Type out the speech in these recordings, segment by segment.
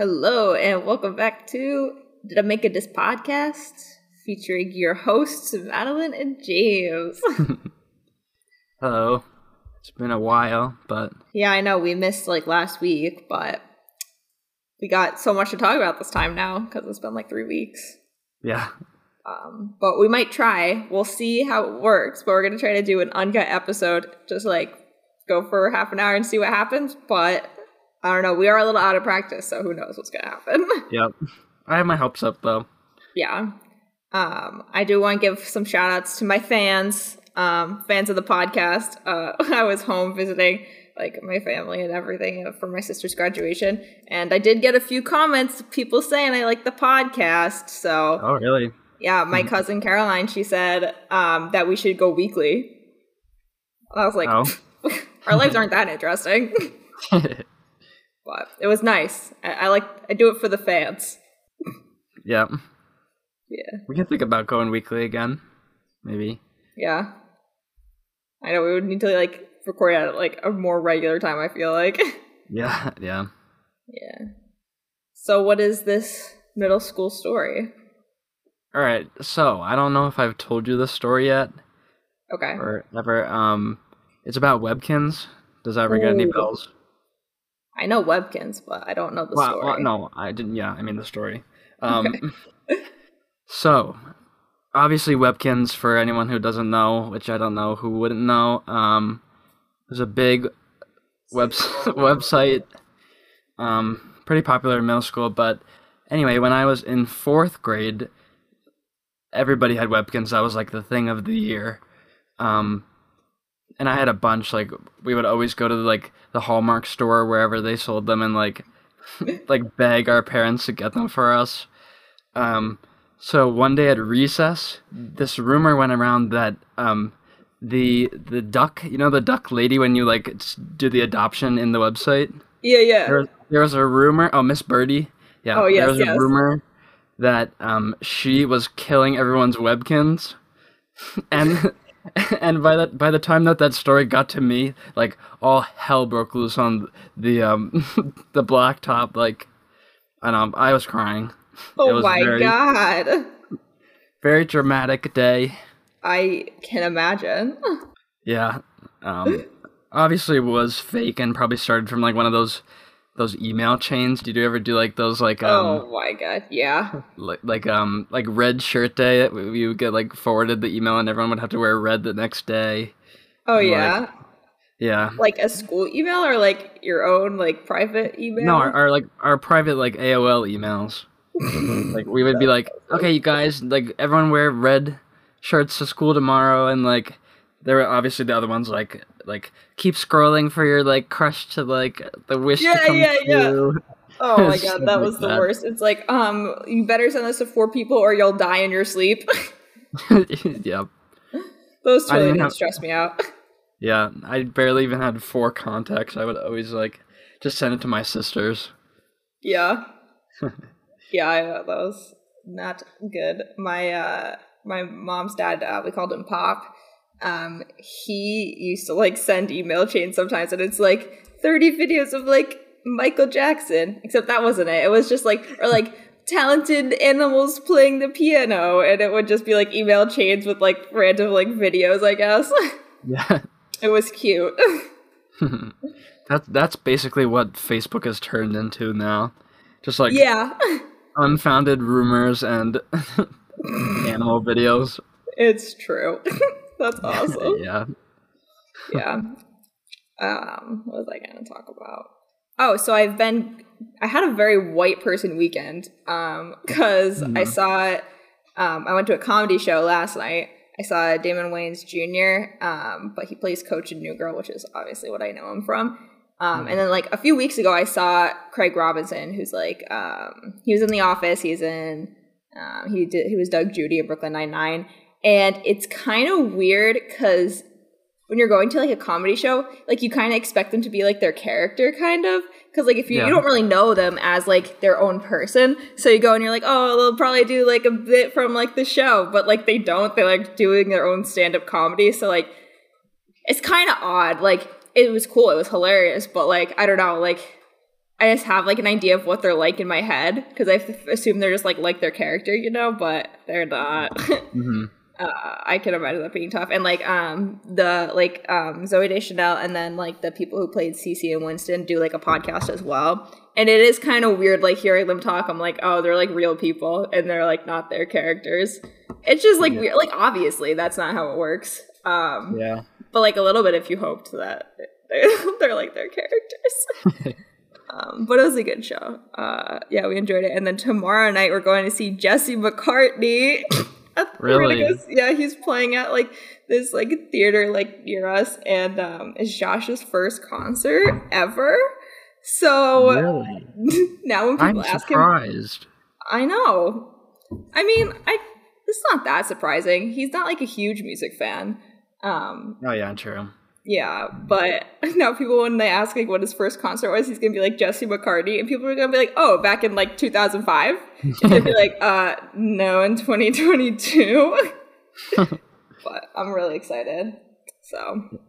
Hello, and welcome back to Did I Make It This Podcast? Featuring your hosts, Madeline and James. Hello. It's been a while, but... Yeah, I know. We missed, last week, but we got so much to talk about this time now, because it's been, 3 weeks. Yeah. But we might try. We'll see how it works, but we're going to try to do an uncut episode. Just, go for half an hour and see what happens, but... I don't know. We are a little out of practice, so who knows what's going to happen. Yep. I have my hopes up, though. Yeah. I do want to give some shout-outs to my fans, fans of the podcast. I was home visiting, my family and everything for my sister's graduation, and I did get a few comments, people saying I like the podcast, so... Oh, really? Yeah. My cousin Caroline, she said that we should go weekly. I was like, oh. Our lives aren't that interesting. But it was nice. I do it for the fans. Yeah. Yeah. We can think about going weekly again, maybe. Yeah. I know we would need to record at a more regular time, I feel like. Yeah, yeah. Yeah. So what is this middle school story? All right. So, I don't know if I've told you this story yet. Okay. Or ever. It's about Webkinz. Does that ever get any bells? I know Webkinz, but I don't know the story. Well, no, I didn't. Yeah, I mean the story. Okay. So, obviously Webkinz, for anyone who doesn't know, which I don't know who wouldn't know, was a big website, pretty popular in middle school. But anyway, when I was in fourth grade, everybody had Webkinz. That was the thing of the year. And I had a bunch, we would always go to, the Hallmark store, wherever they sold them, and, beg our parents to get them for us. So one day at recess, this rumor went around that the duck, the duck lady when you, do the adoption in the website? Yeah, yeah. There was a rumor, Miss Birdie. Yeah, oh, yes, there was a rumor that she was killing everyone's Webkinz, and... And by the time that story got to me, all hell broke loose on the blacktop. I was crying. Oh, it was my God! Very dramatic day. I can imagine. Yeah, obviously it was fake and probably started from one of those email chains. Did you ever do those oh my God, yeah, like red shirt day? You would get forwarded the email and everyone would have to wear red the next day. Oh, and, yeah, yeah, a school email or your own private email? No, our private AOL emails. We would be okay, you guys, everyone wear red shirts to school tomorrow, and there were obviously the other ones keep scrolling for your crush to the wish to come through. Oh my God, that was the worst. It's you better send this to 4 people or you'll die in your sleep. Yep. Those totally didn't stress me out. Yeah, I barely even had 4 contacts. I would always just send it to my sisters. Yeah. That was not good. My mom's dad, we called him Pop. He used to send email chains sometimes, and it's 30 videos of Michael Jackson, except that wasn't it. It was just talented animals playing the piano, and it would just be email chains with random videos, I guess. Yeah, it was cute. That's basically what Facebook has turned into now, just yeah, unfounded rumors and animal videos. It's true. That's awesome. Yeah. Yeah. What was I going to talk about? Oh, so I had a very white person weekend because I saw, I went to a comedy show last night. I saw Damon Wayans Jr., but he plays Coach in New Girl, which is obviously what I know him from. And then a few weeks ago, I saw Craig Robinson, who's he was in The Office. He's in, he was Doug Judy in Brooklyn Nine-Nine. And it's kind of weird because when you're going to a comedy show, you kind of expect them to be their character, kind of. Because if you don't really know them as their own person, so you go and you're oh, they'll probably do a bit from the show, but they don't. They're doing their own stand-up comedy, so it's kind of odd. It was cool, it was hilarious, but I don't know. I just have, like, an idea of what they're like in my head, because I assume they're just, like their character, you know, but they're not. Mm-hmm. I can imagine that being tough. And, like, Zoe De, Chanel, and then, like, the people who played CC and Winston do, like, a podcast as well. And it is kind of weird, like, hearing them talk. I'm like, oh, they're, like, real people, and they're, like, not their characters. It's just, like, weird. Like, obviously, that's not how it works. Yeah. But, like, a little bit if you hoped that they're like, their characters. But it was a good show. Yeah, we enjoyed it. And then tomorrow night we're going to see Jesse McCartney. Really? Yeah, he's playing at like this like theater like near us, and it's Josh's first concert ever. So really? Now when people ask surprised. Him, I know. I mean, it's not that surprising. He's not like a huge music fan. Oh yeah, true. Yeah, but now people, when they ask like what his first concert was, he's gonna be like Jesse McCartney, and people are gonna be like, "Oh, back in like 2005." And they'll be like, no, in 2022." But I'm really excited. So,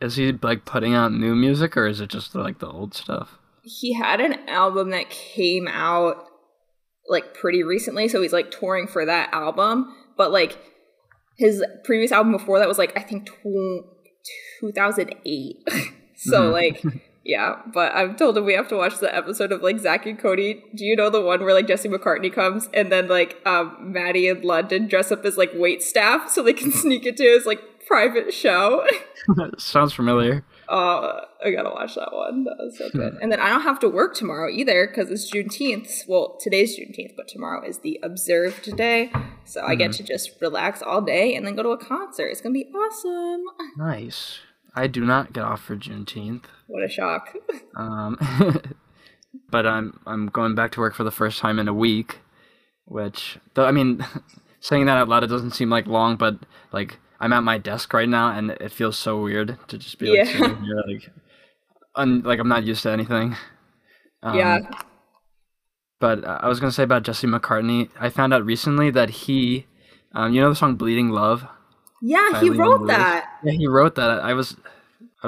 is he like putting out new music, or is it just like the old stuff? He had an album that came out like pretty recently, so he's like touring for that album. But like his previous album before that was like I think 2008. So like yeah, but I've told him we have to watch the episode of like Zach and Cody. Do you know the one where like Jesse McCartney comes and then like Maddie and London dress up as like wait staff so they can sneak into his like private show? Sounds familiar. I gotta watch that one. That was so good. And then I don't have to work tomorrow either because it's Juneteenth. Well, today's Juneteenth, but tomorrow is the observed day. So I get to just relax all day and then go to a concert. It's gonna be awesome. Nice. I do not get off for Juneteenth. What a shock. But I'm going back to work for the first time in a week, which though I mean, saying that out loud, it doesn't seem like long, but like. I'm at my desk right now, and it feels so weird to just be like, sitting here, like I'm not used to anything. Yeah. But I was gonna say about Jesse McCartney. I found out recently that he, you know, the song "Bleeding Love." Yeah, he wrote that. Yeah, he wrote that. I was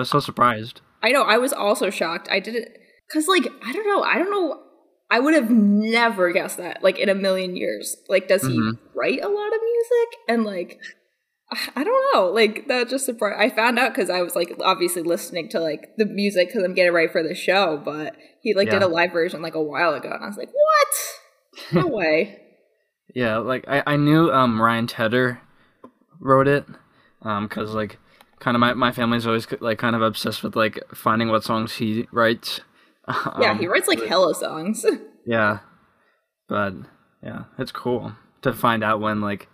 so surprised. I know. I was also shocked. I didn't, cause like I don't know. I would have never guessed that. Like in a million years. Like, does he write a lot of music? And like. I don't know, like, that just surprised. I found out because I was, like, obviously listening to, like, the music because I'm getting ready for the show, but he, like, did a live version, like, a while ago, and I was like, what? No way. Yeah, like, I knew Ryan Tedder wrote it because, like, kind of my family's always, like, kind of obsessed with, like, finding what songs he writes. Yeah, he writes, like, hella songs. Yeah, but, yeah, it's cool to find out when, like,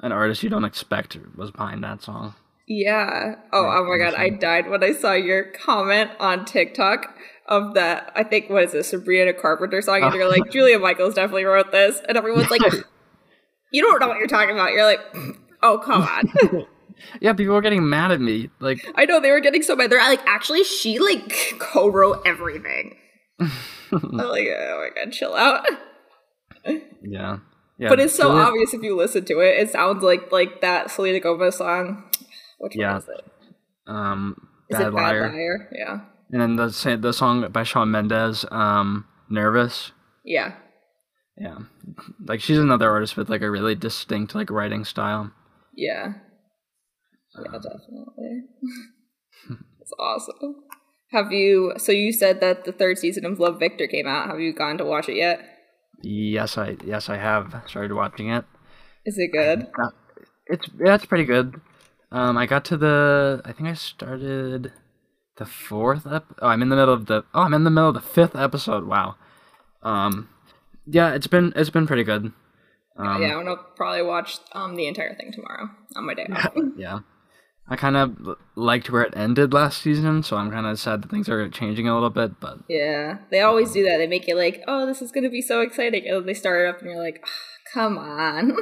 an artist you don't expect was behind that song. Yeah. Oh my God. I died when I saw your comment on TikTok of that, I think, what is this, Sabrina Carpenter song? And you're like, Julia Michaels definitely wrote this. And everyone's like, you don't know what you're talking about. You're like, oh, come on. Yeah, people were getting mad at me. Like, I know, they were getting so mad. They're like, actually, she, like, co-wrote everything. I'm like, oh my God, chill out. Yeah. Yeah, but it's so obvious if you listen to it. It sounds like that Selena Gomez song. Which one is it? Bad Liar? Yeah. And then the song by Shawn Mendes, Nervous. Yeah. Yeah. Like, she's another artist with, like, a really distinct, like, writing style. Yeah. Yeah, definitely. That's awesome. So you said that the third season of Love, Victor came out. Have you gone to watch it yet? Yes, I have started watching it. Is it good? It's pretty good. I got to I think I started the fourth episode. I'm in the middle of the fifth episode. Wow. Yeah, it's been pretty good. Yeah, I'm gonna probably watch the entire thing tomorrow on my day off. Yeah, I kind of liked where it ended last season, so I'm kind of sad that things are changing a little bit, but... Yeah, they always do that. They make it like, oh, this is going to be so exciting, and then they start it up, and you're like, oh, come on.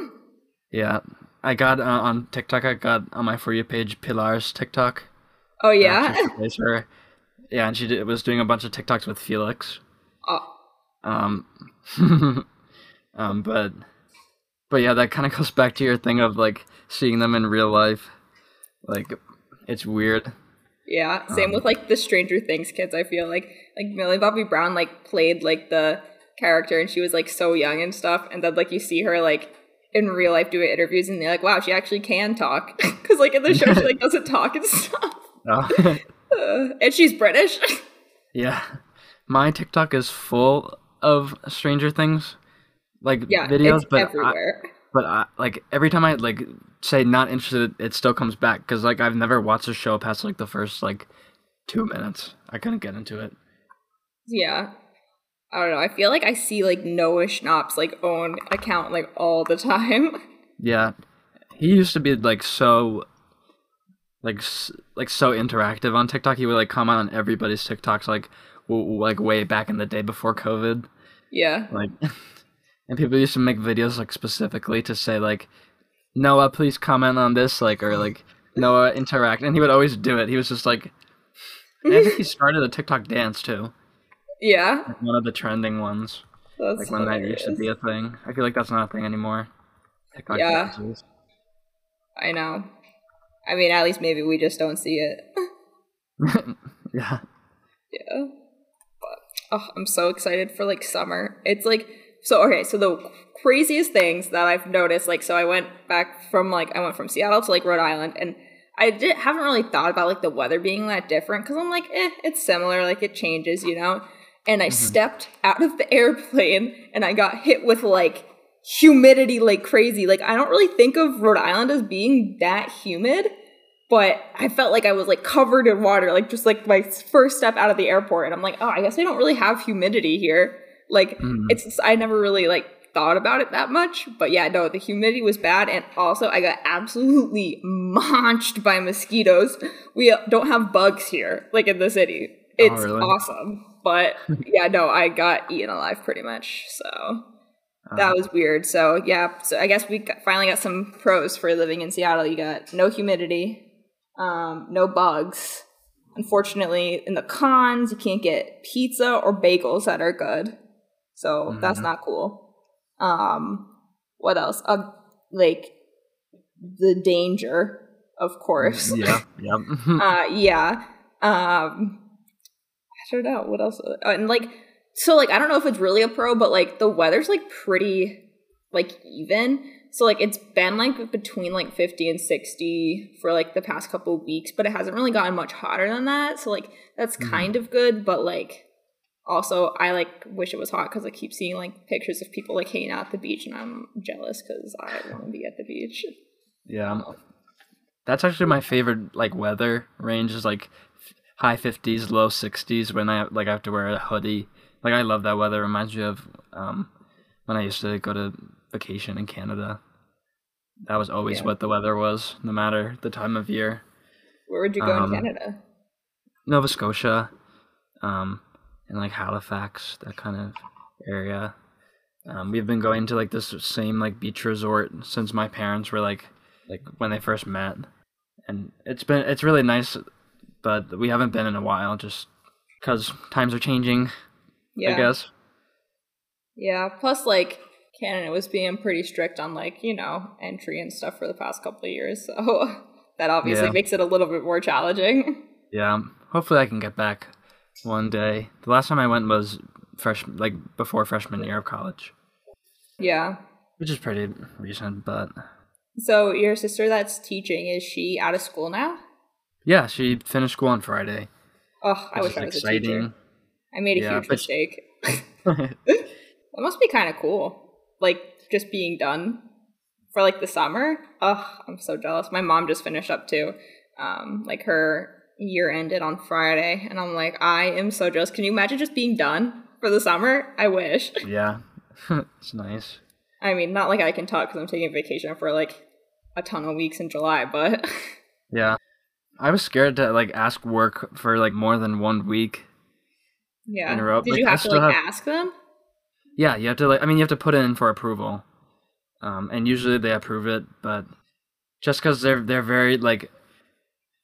Yeah, I got on TikTok, on my For You page, Pilar's TikTok. Oh, yeah? Yeah, and was doing a bunch of TikToks with Felix. Oh. But yeah, that kind of goes back to your thing of, like, seeing them in real life. Like, it's weird. Yeah, same with like the Stranger Things kids. I feel like Millie Bobby Brown like played like the character and she was like so young and stuff, and then like you see her like in real life doing interviews and they're like, wow, she actually can talk, because like in the show she like doesn't talk and stuff. And she's British. Yeah, my TikTok is full of Stranger Things like videos, but everywhere. But like every time I like say not interested, it still comes back, because like I've never watched a show past like the first like 2 minutes. I couldn't get into it. Yeah, I don't know. I feel like I see like Noah Schnapp's like own account like all the time. Yeah, he used to be like so interactive on TikTok. He would like comment on everybody's TikToks like way back in the day before COVID. Yeah. Like, and people used to make videos like specifically to say like, Noah, please comment on this, like, or like, Noah, interact, and he would always do it. He was just like, and I think he started a TikTok dance too. Yeah. Like one of the trending ones. That's like when hilarious. That used to be a thing. I feel like that's not a thing anymore. TikTok dances. I know. I mean, at least maybe we just don't see it. Yeah. Yeah. But, oh, I'm so excited for like summer. It's like, so, okay, so the craziest things that I've noticed, like, so I went from Seattle to like Rhode Island, and I haven't really thought about like the weather being that different, because I'm like, it's similar, like it changes, you know? And I stepped out of the airplane and I got hit with like humidity like crazy. Like, I don't really think of Rhode Island as being that humid, but I felt like I was like covered in water, like just like my first step out of the airport. And I'm like, oh, I guess I don't really have humidity here. Like, I never really like thought about it that much, but yeah, no, the humidity was bad, and also I got absolutely monched by mosquitoes. We don't have bugs here, like in the city. It's awesome, but yeah, no, I got eaten alive pretty much, so that was weird. So yeah, so I guess we finally got some pros for living in Seattle. You got no humidity, no bugs. Unfortunately, in the cons, you can't get pizza or bagels that are good. So that's not cool. What else? Like the danger, of course. Yeah. Yep. Yeah. I don't know what else. And like, so like, I don't know if it's really a pro, but like the weather's like pretty like even. So like it's been like between like 50 and 60 for like the past couple of weeks, but it hasn't really gotten much hotter than that. So like that's kind of good, but like, also, I, like, wish it was hot, because I keep seeing, like, pictures of people, like, hanging out at the beach, and I'm jealous because I want to be at the beach. Yeah. That's actually my favorite, like, weather range is, like, high 50s, low 60s when I have to wear a hoodie. Like, I love that weather. It reminds me of when I used to go to vacation in Canada. That was always what the weather was, no matter the time of year. Where would you go in Canada? Nova Scotia. And like Halifax, that kind of area. We've been going to like this same like beach resort since my parents were like when they first met, and it's really nice, but we haven't been in a while just because times are changing. Yeah. I guess. Yeah. Plus, like Canada was being pretty strict on like entry and stuff for the past couple of years, so that obviously makes it a little bit more challenging. Yeah. Hopefully, I can get back. One day. The last time I went was before freshman year of college. Yeah. Which is pretty recent, but... So your sister that's teaching, is she out of school now? Yeah, she finished school on Friday. Oh, I wish I was exciting. A teacher. I made a huge mistake. That must be kind of cool. Like, just being done for, like, the summer. Oh, I'm so jealous. My mom just finished up, too. Like, her... year ended on Friday, and I'm like, I am so jealous. Can you imagine just being done for the summer? I wish. Yeah. It's nice. I mean, not like I can talk because I'm taking vacation for like a ton of weeks in July, but yeah, I was scared to like ask work for like more than 1 week in a row. Did like, you have to like ask them? Yeah, you have to like, I mean, you have to put it in for approval, and usually they approve it, but just because they're very like,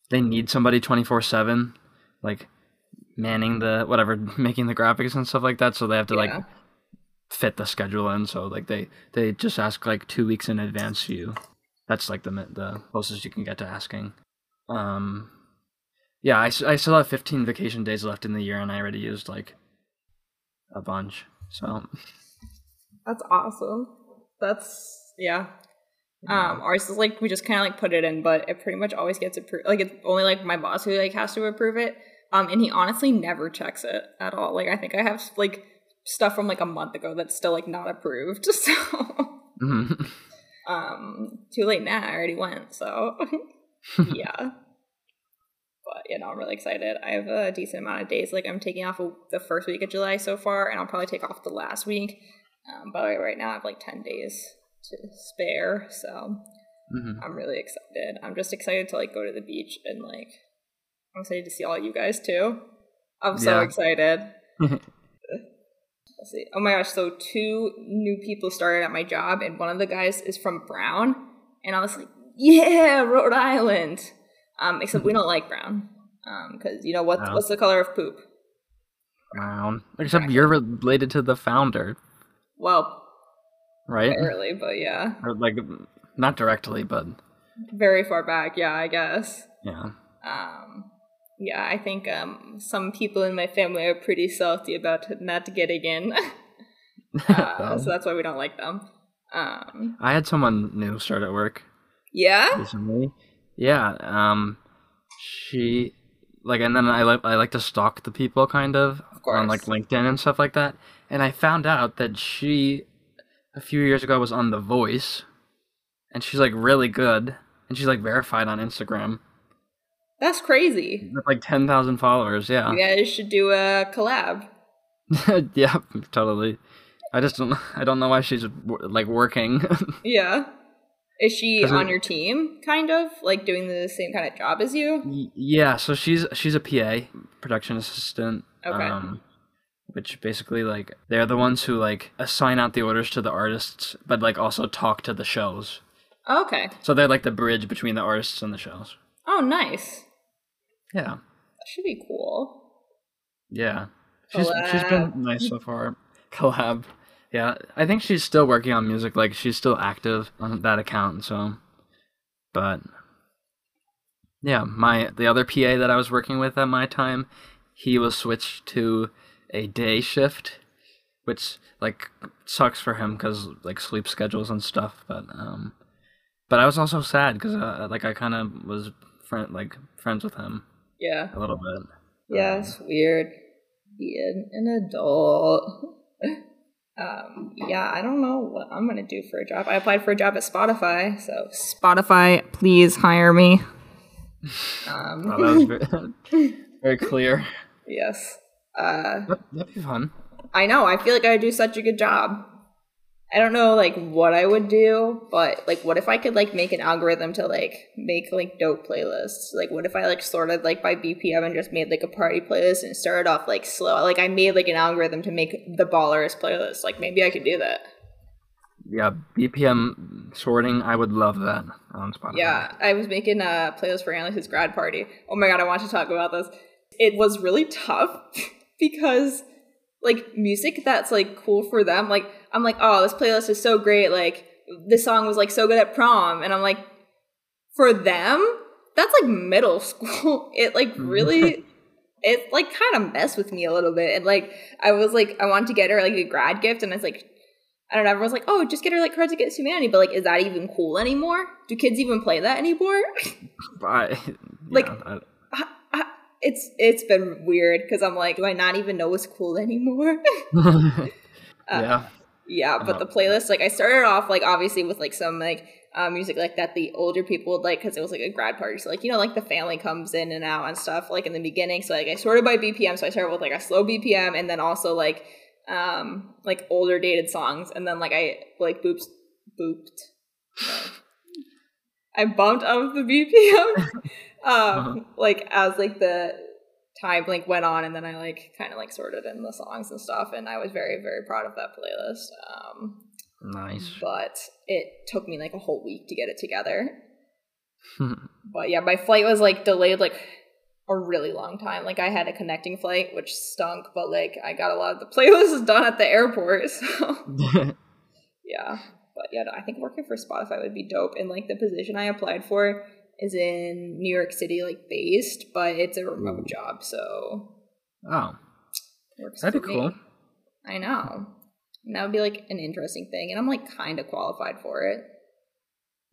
they need somebody 24/7, like manning the whatever, making the graphics and stuff like that. So they have to like fit the schedule in. So like they just ask like 2 weeks in advance. That's like the closest you can get to asking. Yeah, I still have 15 vacation days left in the year, and I already used like a bunch. So that's awesome. That's yeah. Ours is like we just kind of like put it in, but it pretty much always gets approved. Like it's only like my boss who like has to approve it. And he honestly never checks it at all. Like I think I have like stuff from like a month ago that's still like not approved. So mm-hmm. Too late now. I already went. So yeah. But yeah, no, I'm really excited. I have a decent amount of days. Like I'm taking off the first week of July so far, and I'll probably take off the last week. But right now I have like 10 days to spare, so mm-hmm. I'm really excited. I'm just excited to like go to the beach, and like I'm excited to see all you guys too. I'm so excited. Let's see. Oh my gosh! So 2 new people started at my job, and one of the guys is from Brown, and I was like, yeah, Rhode Island. Except we don't like brown, because you know what? What's the color of poop? Brown. Except you're related to the founder. Well, right? Barely, but yeah. Or like, not directly, but very far back. Yeah, I guess. Yeah. Yeah, I think some people in my family are pretty salty about not getting in, so that's why we don't like them. I had someone new start at work. Yeah. Recently. Yeah, she, like, and then I like to stalk the people, kind of course. On, like, LinkedIn and stuff like that, and I found out that she, a few years ago, was on The Voice, and she's, like, really good, and she's, like, verified on Instagram. That's crazy. With, like, 10,000 followers, yeah. You guys should do a collab. Yeah, totally. I don't know why she's, like, working. Yeah. Is she on your team, kind of? Like, doing the same kind of job as you? Yeah, so she's a PA, production assistant. Okay. Which basically, like, they're the ones who, like, assign out the orders to the artists, but, like, also talk to the shows. Okay. So they're, like, the bridge between the artists and the shows. Oh, nice. Yeah. That should be cool. Yeah. She's been nice so far. Collab. Yeah, I think she's still working on music. Like, she's still active on that account, so. But, yeah, the other PA that I was working with at my time, he was switched to a day shift, which, like, sucks for him because, like, sleep schedules and stuff. But I was also sad because, like, I kind of was, friends with him. Yeah. A little bit. Yeah, it's weird being an adult. Yeah, I don't know what I'm going to do for a job. I applied for a job at Spotify, so Spotify, please hire me. Oh, that was very, very clear. Yes. That'd be fun. I know. I feel like I would do such a good job. I don't know, like, what I would do, but, like, what if I could, like, make an algorithm to, like, make, like, dope playlists? Like, what if I, like, sorted, like, by BPM and just made, like, a party playlist and started off, like, slow? Like, I made, like, an algorithm to make the ballers playlist. Like, maybe I could do that. Yeah, BPM sorting, I would love that on Spotify. Yeah, I was making a playlist for Annalise's grad party. Oh, my God, I want to talk about this. It was really tough because, like, music that's, like, cool for them, like, I'm like, oh, this playlist is so great. Like, this song was, like, so good at prom. And I'm like, for them? That's, like, middle school. It, like, really, it, like, kind of messed with me a little bit. And, like, I was, like, I wanted to get her, like, a grad gift. And I was, like, I don't know. Everyone's like, oh, just get her, like, Cards Against Humanity. But, like, is that even cool anymore? Do kids even play that anymore? It's been weird because I'm like, do I not even know what's cool anymore? Yeah. Yeah, but the playlist, like, I started off, like, obviously with, like, some, like, music, like, that the older people would like because it was, like, a grad party. So, like, you know, like, the family comes in and out and stuff, like, in the beginning. So, like, I sorted by BPM. So I started with, like, a slow BPM and then also, like older dated songs. And then, like, I, like, I bumped up the BPM, like, as, like, the time, like, went on, and then I, like, kind of, like, sorted in the songs and stuff, and I was very, very proud of that playlist. Nice. But it took me, like, a whole week to get it together. But, yeah, my flight was, like, delayed, like, a really long time. Like, I had a connecting flight, which stunk, but, like, I got a lot of the playlists done at the airport, so. Yeah. But, yeah, no, I think working for Spotify would be dope, and, like, the position I applied for is in New York City, like, based, but it's a remote job, so. Oh. That'd be cool. I know. And that would be, like, an interesting thing. And I'm, like, kind of qualified for it.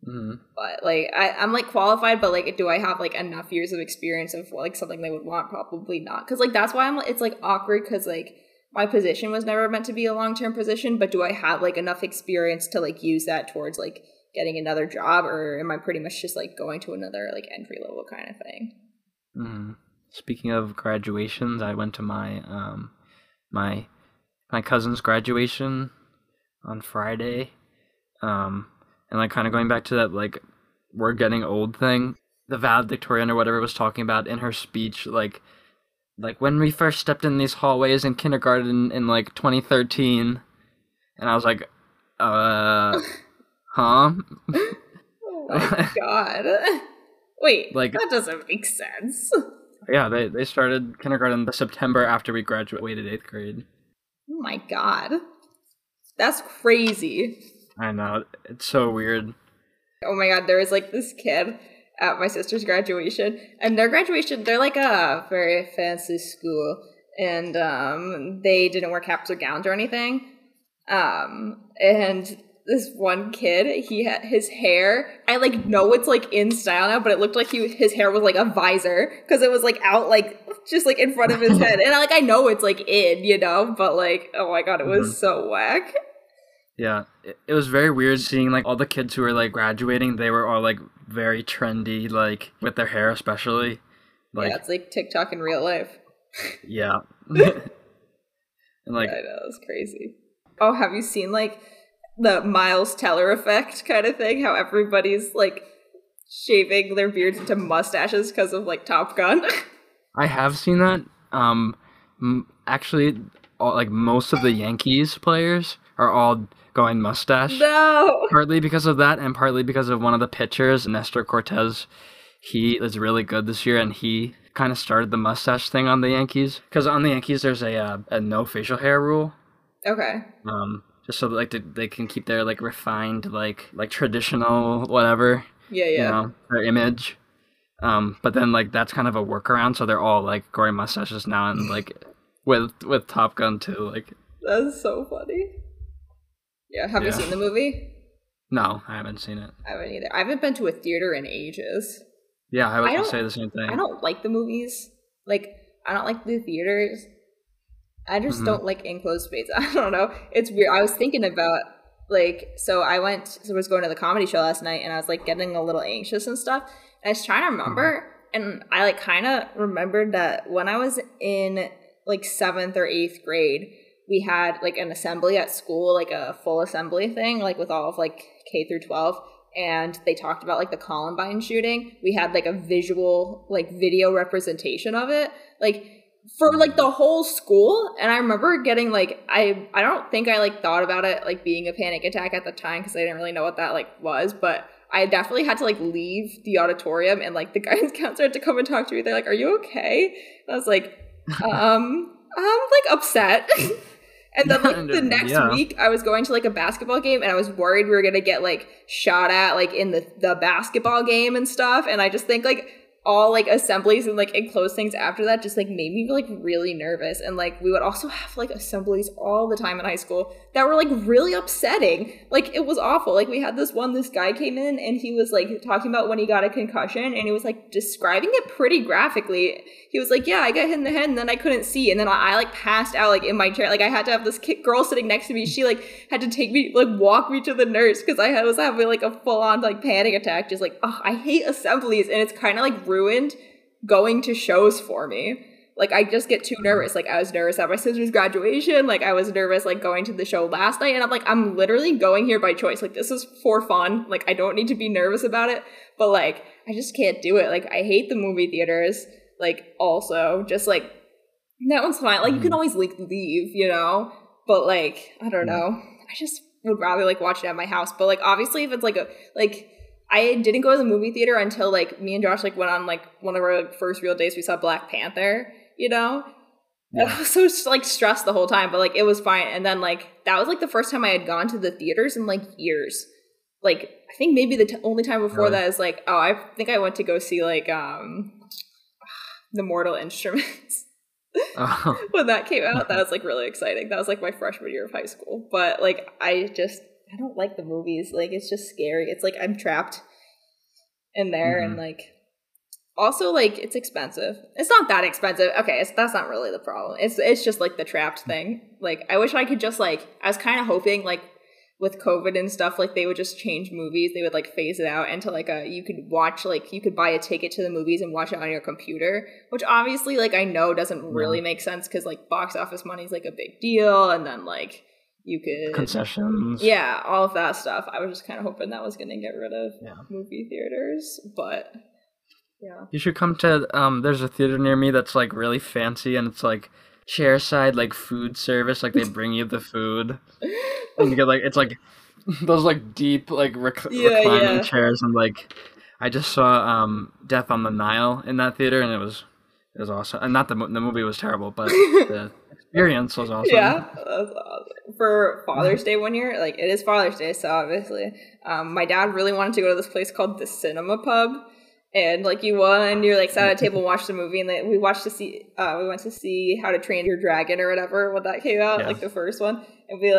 Mm-hmm. But, like, I'm, like, qualified, but, like, do I have, like, enough years of experience of, like, something they would want? Probably not. Because, like, that's why it's, like, awkward because, like, my position was never meant to be a long-term position, but do I have, like, enough experience to, like, use that towards, like, getting another job, or am I pretty much just, like, going to another, like, entry-level kind of thing? Mm. Speaking of graduations, I went to my my cousin's graduation on Friday, and, like, kind of going back to that, like, we're getting old thing, the valedictorian or whatever was talking about in her speech, like, when we first stepped in these hallways in kindergarten in, like, 2013, and I was like, huh? Oh my god. Wait, like, that doesn't make sense. Yeah, they started kindergarten the September after we graduated 8th grade. Oh my god. That's crazy. I know, it's so weird. Oh my god, there was, like, this kid at my sister's graduation, and their graduation, they're, like, a very fancy school, and they didn't wear caps or gowns or anything, and this one kid, he had his hair, I, like, know it's, like, in style now, but it looked like his hair was, like, a visor, because it was, like, out, like, just, like, in front of his head, and, like, I know it's, like, in, you know, but, like, oh my god, it was so whack. Yeah, it was very weird seeing, like, all the kids who were, like, graduating, they were all, like, very trendy, like, with their hair especially. Like, yeah, it's like TikTok in real life. Yeah. And, like, I know, it's crazy. Oh, have you seen, like, the Miles Teller effect kind of thing? How everybody's, like, shaving their beards into mustaches because of, like, Top Gun? I have seen that. Actually, all, like, most of the Yankees players are all going mustache. No! Partly because of that, and partly because of one of the pitchers, Nestor Cortez. He is really good this year, and he kind of started the mustache thing on the Yankees. Because on the Yankees, there's a no facial hair rule. Okay. Just so that, like, they can keep their, like, refined, like traditional whatever. Yeah, yeah. You know, their image. But then, like, that's kind of a workaround, so they're all, like, growing mustaches now, and, like, with Top Gun too. Like, that's so funny. Yeah, have you seen the movie? No, I haven't seen it. I haven't either. I haven't been to a theater in ages. Yeah, I was going to say the same thing. I don't like the movies. Like, I don't like the theaters. I just don't like enclosed space. I don't know. It's weird. I was thinking about, like, so I was going to the comedy show last night, and I was, like, getting a little anxious and stuff. And I was trying to remember, and I, like, kind of remembered that when I was in, like, 7th or 8th grade, we had, like, an assembly at school, like, a full assembly thing, like, with all of, like, K through 12, and they talked about, like, the Columbine shooting. We had, like, a visual, like, video representation of it, like, for, like, the whole school. And I remember getting, like, I don't think I, like, thought about it, like, being a panic attack at the time, because I didn't really know what that, like, was, but I definitely had to, like, leave the auditorium, and, like, the guidance counselor had to come and talk to me. They're like, "Are you okay?" And I was like, I'm, like, upset. And then, like, the next week, I was going to, like, a basketball game, and I was worried we were going to get, like, shot at, like, in the basketball game and stuff. And I just think, like, all, like, assemblies and, like, enclosed things after that just, like, made me, like, really nervous. And, like, we would also have, like, assemblies all the time in high school that were, like, really upsetting. Like, it was awful. Like, we had this guy came in, and he was, like, talking about when he got a concussion, and he was, like, describing it pretty graphically. He was like, yeah, I got hit in the head, and then I couldn't see, and then I, like, passed out, like, in my chair. Like, I had to have this girl sitting next to me. She, like, had to take me, like, walk me to the nurse, because I was having, like, a full-on, like, panic attack. Just, like, oh, I hate assemblies, and it's kind of, like, ruined going to shows for me. Like, I just get too nervous. Like, I was nervous at my sister's graduation. Like, I was nervous, like, going to the show last night, and I'm like, I'm literally going here by choice. Like, this is for fun. Like, I don't need to be nervous about it, but, like, I just can't do it. Like, I hate the movie theaters. Like, also, just, like, that one's fine. Like, you can always, like, leave, you know, but, like, I don't know. I just would rather, like, watch it at my house. But, like, obviously, if it's, like, I didn't go to the movie theater until, like, me and Josh, like, went on, like, one of our first real days we saw Black Panther, you know? Yeah. And I was so, like, stressed the whole time, but, like, it was fine. And then, like, that was, like, the first time I had gone to the theaters in, like, years. like, I think maybe the only time before that is like, oh, I think I went to go see like The Mortal Instruments. When that came out, that was like really exciting. That was like my freshman year of high school. But like, I don't like the movies. Like, it's just scary. It's like I'm trapped in there, and like, also like, it's expensive. It's not that expensive. Okay, that's not really the problem. It's just like the trapped thing. Like, I wish I could just like, I was kind of hoping like with COVID and stuff, like they would just change movies. They would like phase it out into like you could buy a ticket to the movies and watch it on your computer, which obviously like I know doesn't really make sense because like box office money is like a big deal, and then like you could concessions, yeah, all of that stuff. I was just kind of hoping that was going to get rid of movie theaters, but yeah. You should come to there's a theater near me that's like really fancy, and it's like chairside like food service, like they bring you the food. And you get like, it's like those like deep like reclining chairs, and like I just saw Death on the Nile in that theater, and it was awesome. And not the movie was terrible, but the experience was awesome. Yeah, that's awesome. For Father's Day one year, like it is Father's Day, so obviously my dad really wanted to go to this place called the Cinema Pub. And like you're like sat at a table and watched the movie, and like, we went to see How to Train Your Dragon or whatever when that came out, like the first one. And we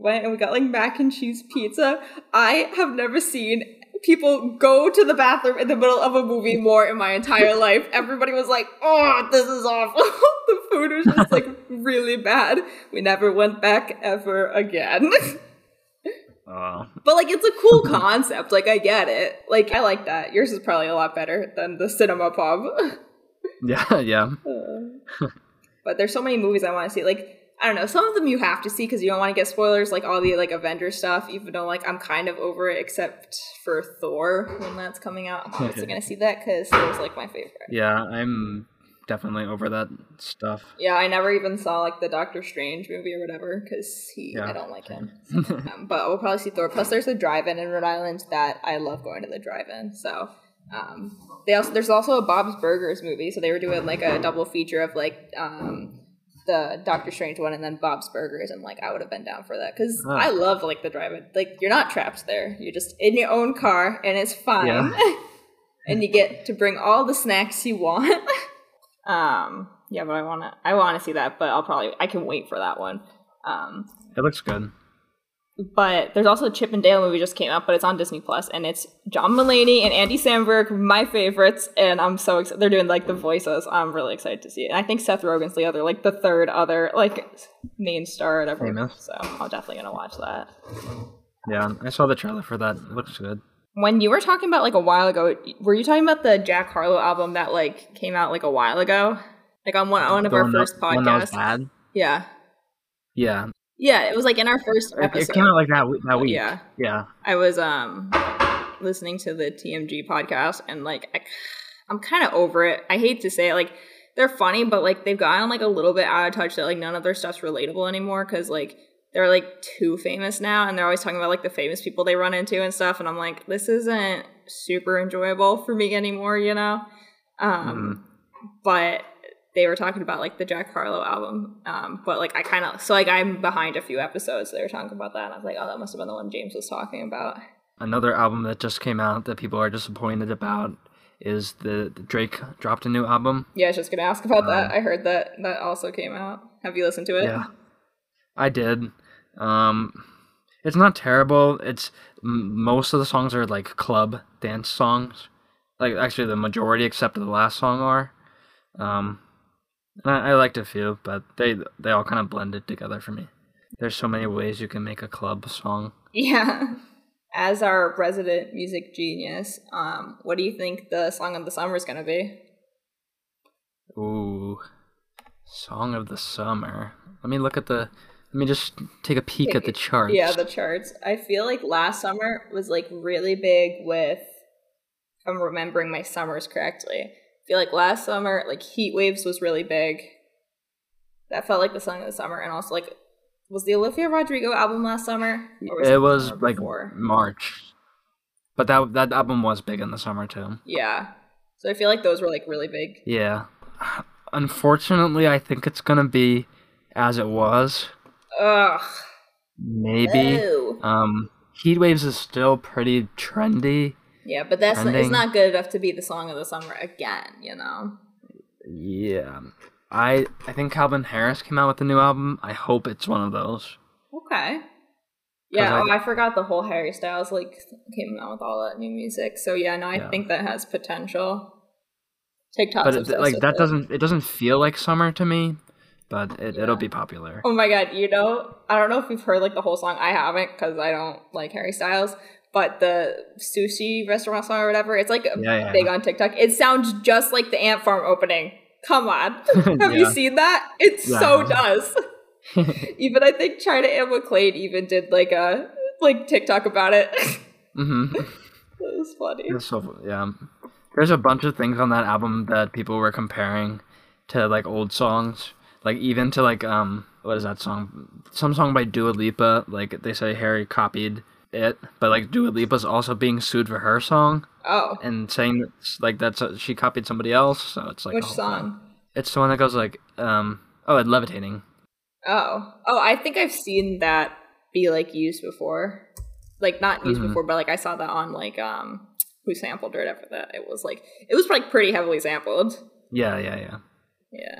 went and we got like mac and cheese pizza. I have never seen people go to the bathroom in the middle of a movie more in my entire life. Everybody was like, "Oh, this is awful." The food was just like really bad. We never went back ever again. But like, it's a cool concept. Like, I get it. Like, I like that. Yours is probably a lot better than the Cinema Pub. Yeah. But there's so many movies I want to see. Like, I don't know. Some of them you have to see because you don't want to get spoilers. Like all the like Avengers stuff. Even though like I'm kind of over it, except for Thor when that's coming out. I'm obviously gonna see that because it was like my favorite. Yeah, I'm definitely over that stuff. Yeah, I never even saw like the Doctor Strange movie or whatever because I don't like him. But we'll probably see Thor. Plus, there's a drive-in in Rhode Island that I love going to the drive-in. So there's also a Bob's Burgers movie. So they were doing like a double feature of like the Doctor Strange one and then Bob's Burgers, and like I would have been down for that because I love like the drive-in. Like you're not trapped there. You're just in your own car and it's fine, and you get to bring all the snacks you want. But I want to see that, but I can wait for that one. It looks good. But there's also a Chip and Dale movie just came out, but it's on Disney+, and it's John Mulaney and Andy Samberg, my favorites, and I'm so excited. They're doing like the voices. I'm really excited to see it. And I think Seth Rogen's the other, like the third other, like main star or whatever. So I'm definitely gonna watch that. Yeah, I saw the trailer for that. It looks good. When you were talking about, like, a while ago, were you talking about the Jack Harlow album that, like, came out, like, a while ago? Like, on one of our first podcasts? When that was bad? Yeah. Yeah. Yeah, it was, like, in our first episode. It came out, like, that week. Yeah. Yeah. I was listening to the TMG podcast, and, like, I'm kind of over it. I hate to say it. Like, they're funny, but, like, they've gotten, like, a little bit out of touch that, like, none of their stuff's relatable anymore because, like, they're, like, too famous now, and they're always talking about, like, the famous people they run into and stuff, and I'm like, this isn't super enjoyable for me anymore, you know? But they were talking about, like, the Jack Harlow album, but, like, I kind of, so, like, I'm behind a few episodes, they were talking about that, and I was like, oh, that must have been the one James was talking about. Another album that just came out that people are disappointed about is the Drake dropped a new album. Yeah, I was just going to ask about that. I heard that also came out. Have you listened to it? Yeah. I did. It's not terrible. It's most of the songs are like club dance songs. Like actually the majority except for the last song are. And I liked a few, but they all kind of blended together for me. There's so many ways you can make a club song. Yeah. As our resident music genius, what do you think the song of the summer is going to be? Ooh. Song of the summer. Let me just take a peek at the charts. Yeah, the charts. I feel like last summer was, like, really big with, if I'm remembering my summers correctly, I feel like last summer, like, Heat Waves was really big. That felt like the song of the summer. And also, like, was the Olivia Rodrigo album last summer? It was, like, March. But that album was big in the summer, too. Yeah. So I feel like those were, like, really big. Yeah. Unfortunately, I think it's going to be As It Was. Maybe. Heat Waves is still pretty trendy. Yeah, but that's it's not good enough to be the song of the summer again, you know? Yeah. I think Calvin Harris came out with a new album. I hope it's one of those. Okay. Yeah, I forgot the whole Harry Styles came out with all that new music. So yeah, no, I think that has potential. TikTok's but obsessed with that it doesn't feel like summer to me, but it'll be popular. Oh my god, you know, I don't know if you've heard the whole song. I haven't because I don't like Harry Styles. But the sushi restaurant song or whatever, it's big on TikTok. It sounds just like the Ant Farm opening. Come on. Have you seen that? It so does. Even I think China and McClain even did a TikTok about it. Mm-hmm. That was funny. It was so funny. Yeah. There's a bunch of things on that album that people were comparing to old songs. Even to what is that song? Some song by Dua Lipa, they say Harry copied it, but Dua Lipa's also being sued for her song. Oh. And saying that she copied somebody else, so it's which song? Thing. It's the one that goes it's Levitating. Oh, I think I've seen that be used before. Not used before, but I saw that on who sampled or whatever that it was pretty heavily sampled. Yeah.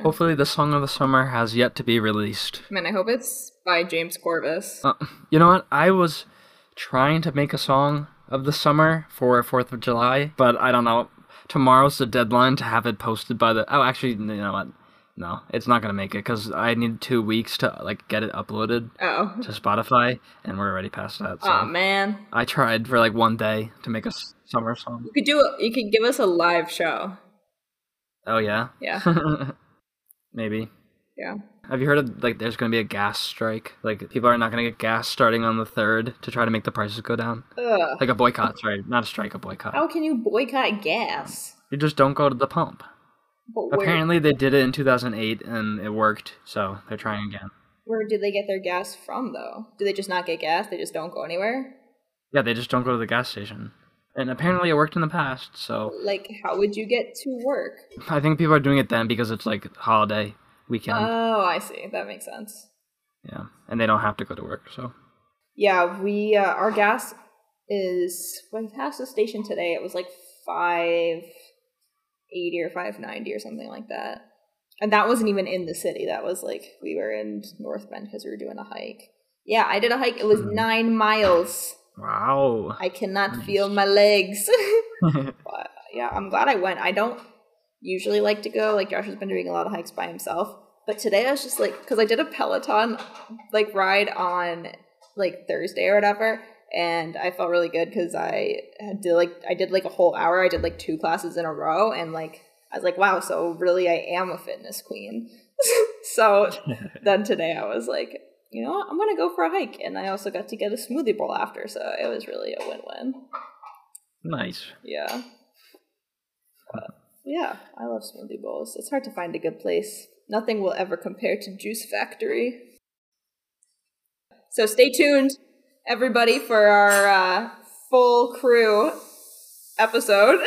Hopefully the song of the summer has yet to be released. Man, I hope it's by James Corvus. You know what? I was trying to make a song of the summer for 4th of July, but I don't know. Tomorrow's the deadline to have it posted by the... Oh, actually, you know what? No, it's not going to make it because I need 2 weeks to get it uploaded to Spotify, and we're already past that. So. Oh, man. I tried for 1 day to make a summer song. You could you could give us a live show. Oh, yeah? Yeah. Maybe. Yeah. Have you heard of, there's going to be a gas strike? People are not going to get gas starting on the 3rd to try to make the prices go down. Ugh. A boycott, sorry. Not a strike, a boycott. How can you boycott gas? You just don't go to the pump. Apparently they did it in 2008 and it worked, so they're trying again. Where did they get their gas from, though? Do they just not get gas? They just don't go anywhere? Yeah, they just don't go to the gas station. And apparently it worked in the past, so... how would you get to work? I think people are doing it then because it's, holiday weekend. Oh, I see. That makes sense. Yeah, and they don't have to go to work, so. Yeah, we our gas is when we passed the station today. It was $5.80 or $5.90 or something like that, and that wasn't even in the city. That was we were in North Bend because we were doing a hike. Yeah, I did a hike. It was 9 miles. Wow! I cannot feel my legs. But, yeah, I'm glad I went. I don't usually like to go. Josh has been doing a lot of hikes by himself, but today I was just because I did a Peloton ride on Thursday or whatever, and I felt really good because I did a whole hour. I did 2 classes in a row, and I was wow, so really I am a fitness queen. So then today I was you know what? I'm gonna go for a hike, and I also got to get a smoothie bowl after, so it was really a win-win. Nice. Yeah. Yeah, I love smoothie bowls. It's hard to find a good place. Nothing will ever compare to Juice Factory. So stay tuned, everybody, for our full crew episode.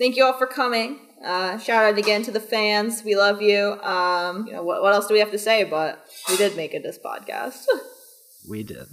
Thank you all for coming. Shout out again to the fans. We love you. What else do we have to say? But we did make it this podcast. We did.